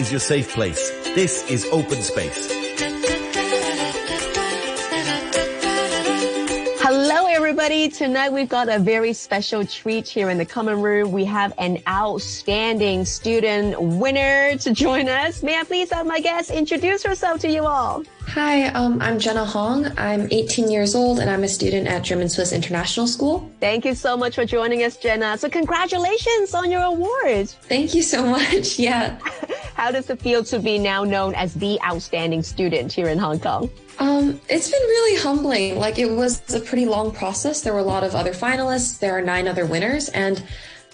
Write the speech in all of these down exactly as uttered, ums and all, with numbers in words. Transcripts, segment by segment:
is your safe place. This is Open Space. Hello, everybody. Tonight, we've got a very special treat here in the common room. We have an outstanding student winner to join us. May I please have my guest introduce herself to you all? Hi, um, I'm Jenna Hong. I'm eighteen years old and I'm a student at German Swiss International School. Thank you so much for joining us, Jenna. So congratulations on your award. Thank you so much. Yeah. How does it feel to be now known as the outstanding student here in Hong Kong? Um, it's been really humbling. Like, it was a pretty long process. There were a lot of other finalists. There are nine other winners, and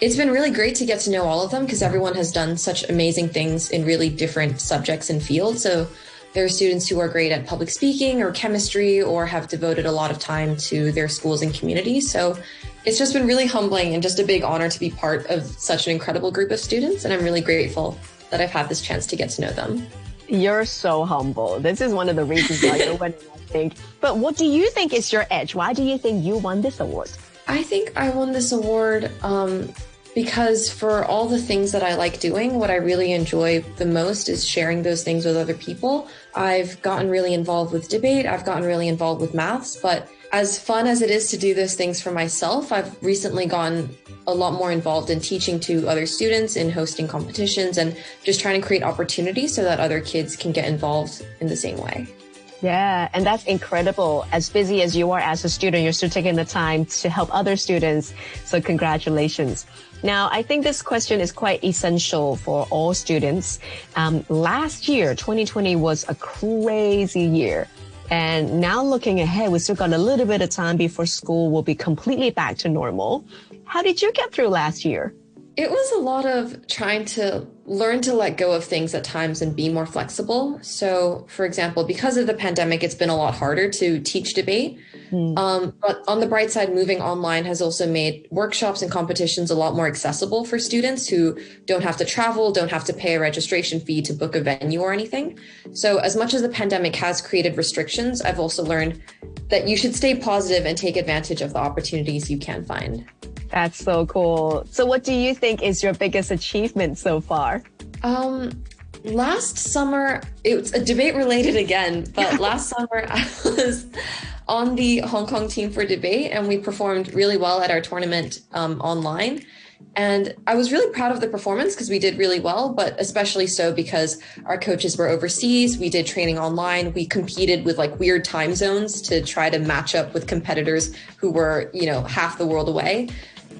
it's been really great to get to know all of them because everyone has done such amazing things in really different subjects and fields. So there are students who are great at public speaking or chemistry or have devoted a lot of time to their schools and communities. So it's just been really humbling and just a big honor to be part of such an incredible group of students. And I'm really grateful that I've had this chance to get to know them. You're so humble. This is one of the reasons why you're winning, I think. But what do you think is your edge? Why do you think you won this award? I think I won this award um, because for all the things that I like doing, what I really enjoy the most is sharing those things with other people. I've gotten really involved with debate. I've gotten really involved with maths. But as fun as it is to do those things for myself, I've recently gotten a lot more involved in teaching to other students, in hosting competitions, and just trying to create opportunities so that other kids can get involved in the same way. Yeah, and that's incredible. As busy as you are as a student, you're still taking the time to help other students. So congratulations. Now, I think this question is quite essential for all students. Um, last year, twenty twenty was a crazy year. And now looking ahead, we've still got a little bit of time before school will be completely back to normal. How did you get through last year? It was a lot of trying to learn to let go of things at times and be more flexible. So, for example, because of the pandemic, it's been a lot harder to teach debate. Mm. Um, but on the bright side, moving online has also made workshops and competitions a lot more accessible for students who don't have to travel, don't have to pay a registration fee to book a venue or anything. So as much as the pandemic has created restrictions, I've also learned that you should stay positive and take advantage of the opportunities you can find. That's so cool. So what do you think is your biggest achievement so far? Um, last summer, it was a debate related again, but last summer I was on the Hong Kong team for debate and we performed really well at our tournament um, online. And I was really proud of the performance because we did really well, but especially so because our coaches were overseas. We did training online. We competed with like weird time zones to try to match up with competitors who were, you know, half the world away.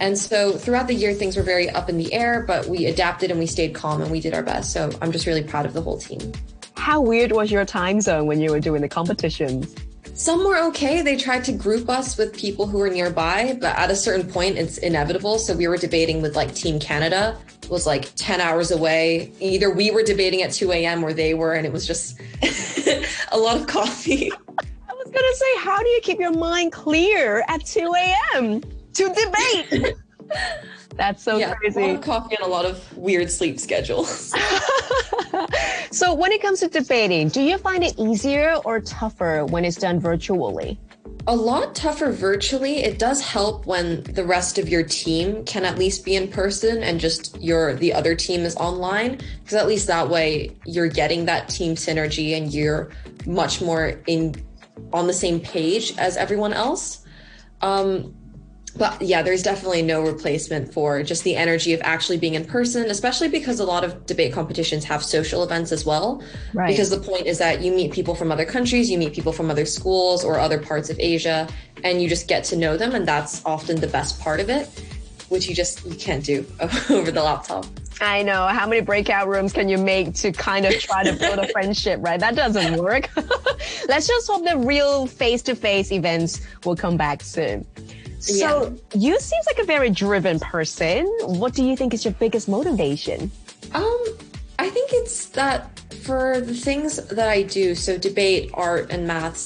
And so throughout the year, things were very up in the air, but we adapted and we stayed calm and we did our best. So I'm just really proud of the whole team. How weird was your time zone when you were doing the competitions? Some were okay. They tried to group us with people who were nearby, but at a certain point, it's inevitable. So we were debating with like Team Canada was like ten hours away. Either we were debating at two a.m. or they were, and it was just a lot of coffee. I was going to say, how do you keep your mind clear at two a.m. to debate? That's so yeah, crazy. A lot of coffee and a lot of weird sleep schedules. So when it comes to debating, do you find it easier or tougher when it's done virtually? A lot tougher virtually. It does help when the rest of your team can at least be in person and just your the other team is online, because at least that way you're getting that team synergy and you're much more in on the same page as everyone else. Um, But yeah, there's definitely no replacement for just the energy of actually being in person, especially because a lot of debate competitions have social events as well. Right. Because the point is that you meet people from other countries, you meet people from other schools or other parts of Asia, and you just get to know them. And that's often the best part of it, which you just you can't do over the laptop. I know. How many breakout rooms can you make to kind of try to build a friendship, right? That doesn't work. Let's just hope the real face-to-face events will come back soon. So yeah. You seem like a very driven person. What do you think is your biggest motivation? Um, I think it's that for the things that I do, so debate, art, and maths,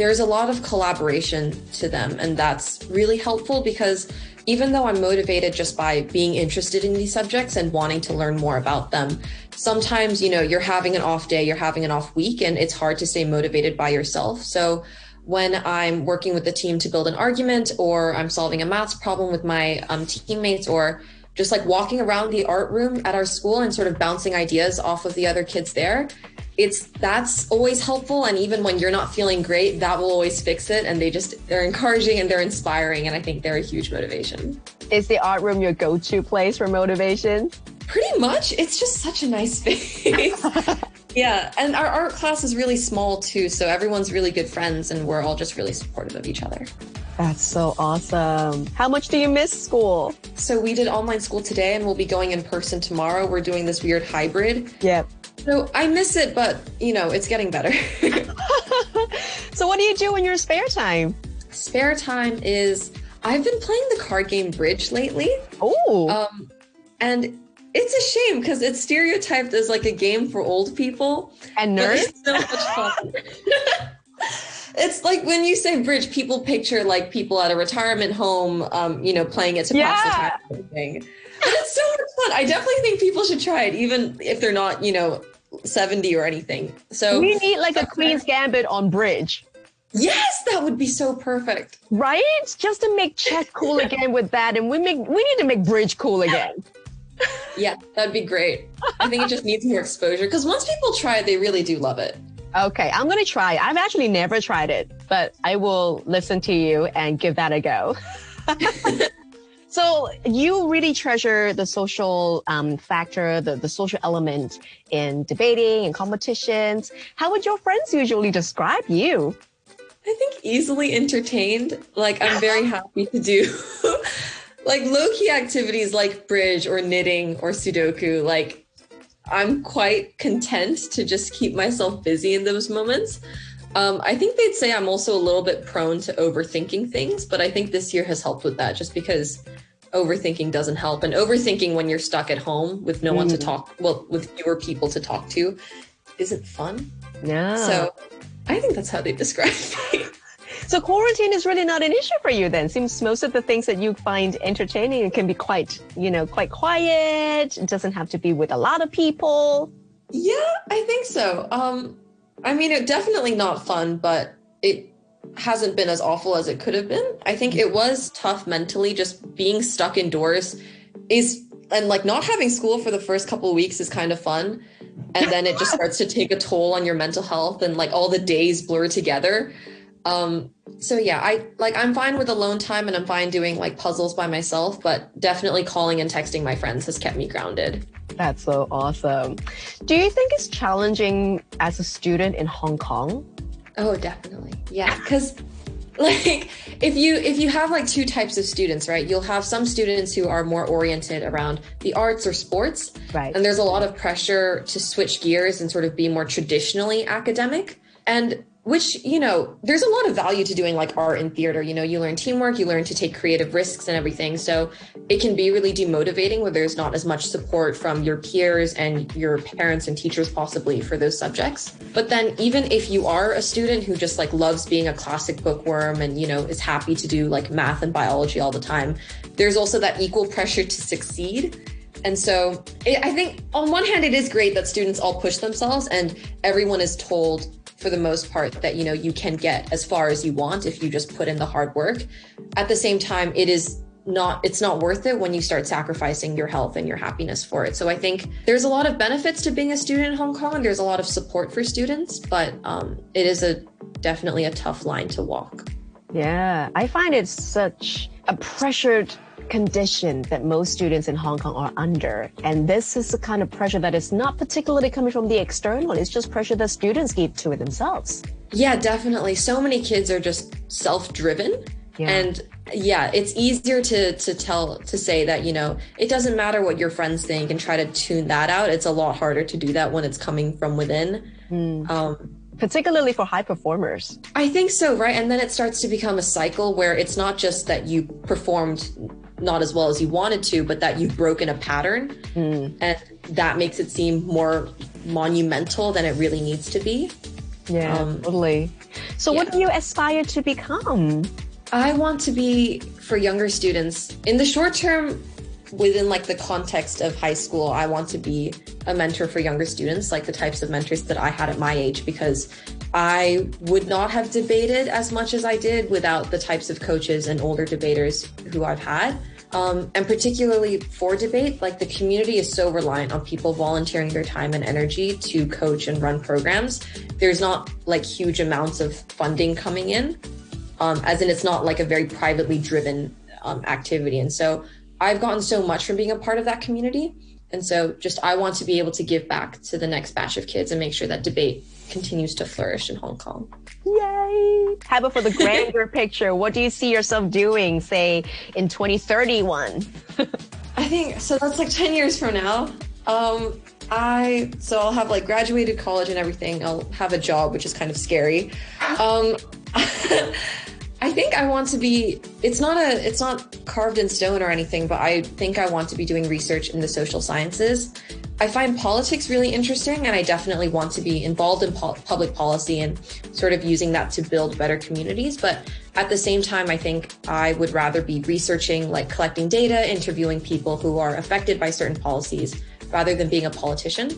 there's a lot of collaboration to them. And that's really helpful because even though I'm motivated just by being interested in these subjects and wanting to learn more about them, sometimes, you know, you're having an off day, you're having an off week, and it's hard to stay motivated by yourself. So when I'm working with the team to build an argument, or I'm solving a maths problem with my um, teammates, or just like walking around the art room at our school and sort of bouncing ideas off of the other kids there. It's that's always helpful. And even when you're not feeling great, that will always fix it. And they just they're encouraging and they're inspiring. And I think they're a huge motivation. Is the art room your go-to place for motivation? Pretty much. It's just such a nice space. Yeah. And our art class is really small too. So everyone's really good friends and we're all just really supportive of each other. That's so awesome. How much do you miss school? So we did online school today and we'll be going in person tomorrow. We're doing this weird hybrid. Yep. So I miss it, but you know, it's getting better. So what do you do in your spare time? Spare time is, I've been playing the card game Bridge lately. Oh. Um, and it's a shame because it's stereotyped as like a game for old people. And nerds. It's so much fun. It's like when you say bridge, people picture like people at a retirement home, um, you know, playing it to yeah. pass the time. Thing. And it's so much fun. I definitely think people should try it, even if they're not, you know, seventy or anything. So we need like a Queen's Gambit on bridge. Yes, that would be so perfect. Right? Just to make chess cool again with that. And we make we need to make bridge cool again. Yeah, that'd be great. I think it just needs more exposure because once people try it, they really do love it. Okay, I'm going to try. I've actually never tried it, but I will listen to you and give that a go. So you really treasure the social um, factor, the, the social element in debating and competitions. How would your friends usually describe you? I think easily entertained. Like I'm very happy to do like low-key activities like bridge or knitting or Sudoku. Like I'm quite content to just keep myself busy in those moments. Um, I think they'd say I'm also a little bit prone to overthinking things, but I think this year has helped with that just because overthinking doesn't help. And overthinking when you're stuck at home with no mm. one to talk, well, with fewer people to talk to, isn't fun. No. So I think that's how they describe me. So quarantine is really not an issue for you then. Seems most of the things that you find entertaining can be quite, you know, quite quiet. It doesn't have to be with a lot of people. Yeah, I think so. Um, I mean, it definitely not fun, but it hasn't been as awful as it could have been. I think it was tough mentally, just being stuck indoors is and like not having school for the first couple of weeks is kind of fun. And then it just starts to take a toll on your mental health and like all the days blur together. Um, so yeah, I like, I'm fine with alone time and I'm fine doing like puzzles by myself, but definitely calling and texting my friends has kept me grounded. That's so awesome. Do you think it's challenging as a student in Hong Kong? Oh, definitely. Yeah. Cause like if you, if you have like two types of students, right, you'll have some students who are more oriented around the arts or sports. Right. And there's a lot of pressure to switch gears and sort of be more traditionally academic. And which, you know, there's a lot of value to doing like art and theater. You know, you learn teamwork, you learn to take creative risks and everything. So it can be really demotivating where there's not as much support from your peers and your parents and teachers possibly for those subjects. But then even if you are a student who just like loves being a classic bookworm and, you know, is happy to do like math and biology all the time, there's also that equal pressure to succeed. And so it, I think on one hand, it is great that students all push themselves and everyone is told for the most part that, you know, you can get as far as you want if you just put in the hard work. At the same time, it is not, it's not worth it when you start sacrificing your health and your happiness for it. So I think there's a lot of benefits to being a student in Hong Kong and there's a lot of support for students, but um, it is a definitely a tough line to walk. Yeah, I find it such a pressured condition that most students in Hong Kong are under. And this is the kind of pressure that is not particularly coming from the external. It's just pressure that students give to it themselves. Yeah, definitely. So many kids are just self-driven. Yeah. And yeah, it's easier to to tell, to say that, you know, it doesn't matter what your friends think and try to tune that out. It's a lot harder to do that when it's coming from within. Mm. Um, Particularly for high performers. I think so, right? And then it starts to become a cycle where it's not just that you performed not as well as you wanted to, but that you've broken a pattern. Mm. And that makes it seem more monumental than it really needs to be. Yeah, um, totally. So yeah. What do you aspire to become? I want to be, for younger students, in the short term, within like the context of high school, I want to be a mentor for younger students, like the types of mentors that I had at my age, because I would not have debated as much as I did without the types of coaches and older debaters who I've had. Um, and particularly for debate, like the community is so reliant on people volunteering their time and energy to coach and run programs. There's not like huge amounts of funding coming in, um, as in it's not like a very privately driven um, activity. And so I've gotten so much from being a part of that community. And so just I want to be able to give back to the next batch of kids and make sure that debate continues to flourish in Hong Kong. Yay! How about for the grander picture? What do you see yourself doing, say, in twenty thirty-one? I think, so that's like ten years from now. Um, I So I'll have like graduated college and everything. I'll have a job, which is kind of scary. Um, I think I want to be, it's not a, it's not carved in stone or anything, but I think I want to be doing research in the social sciences. I find politics really interesting, and I definitely want to be involved in po- public policy and sort of using that to build better communities. But at the same time, I think I would rather be researching, like collecting data, interviewing people who are affected by certain policies rather than being a politician.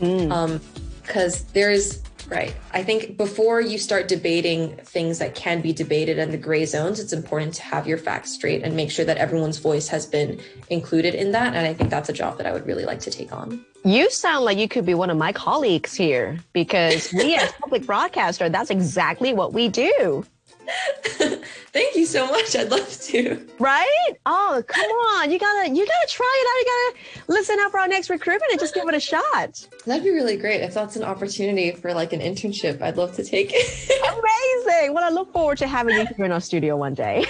Mm. Um, 'cause there is, Right. I think before you start debating things that can be debated and the gray zones, it's important to have your facts straight and make sure that everyone's voice has been included in that. And I think that's a job that I would really like to take on. You sound like you could be one of my colleagues here, because we as public broadcaster, that's exactly what we do. Thank you so much. I'd love to. Right? Oh, come on. You gotta you gotta try it out. You gotta listen out for our next recruitment and just give it a shot. That'd be really great. If that's an opportunity for like an internship, I'd love to take it. Amazing. Well, I look forward to having you here in our studio one day.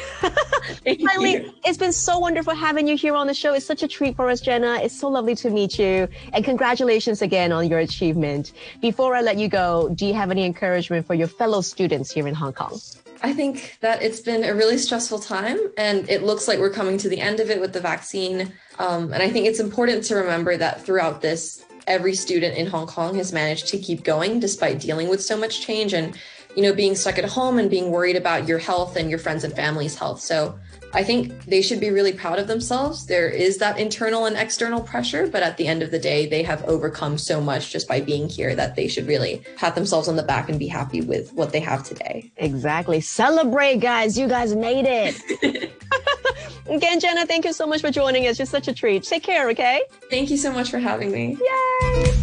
Finally, it's been so wonderful having you here on the show. It's such a treat for us, Jenna. It's so lovely to meet you. And congratulations again on your achievement. Before I let you go, do you have any encouragement for your fellow students here in Hong Kong? I think that it's been a really stressful time, and it looks like we're coming to the end of it with the vaccine. Um, and I think it's important to remember that throughout this, every student in Hong Kong has managed to keep going despite dealing with so much change and, you know, being stuck at home and being worried about your health and your friends and family's health. So I think they should be really proud of themselves. There is that internal and external pressure, but at the end of the day, they have overcome so much just by being here that they should really pat themselves on the back and be happy with what they have today. Exactly. Celebrate, guys. You guys made it. Again, Jenna, thank you so much for joining us. It's such a treat. Take care, okay? Thank you so much for having me. Yay!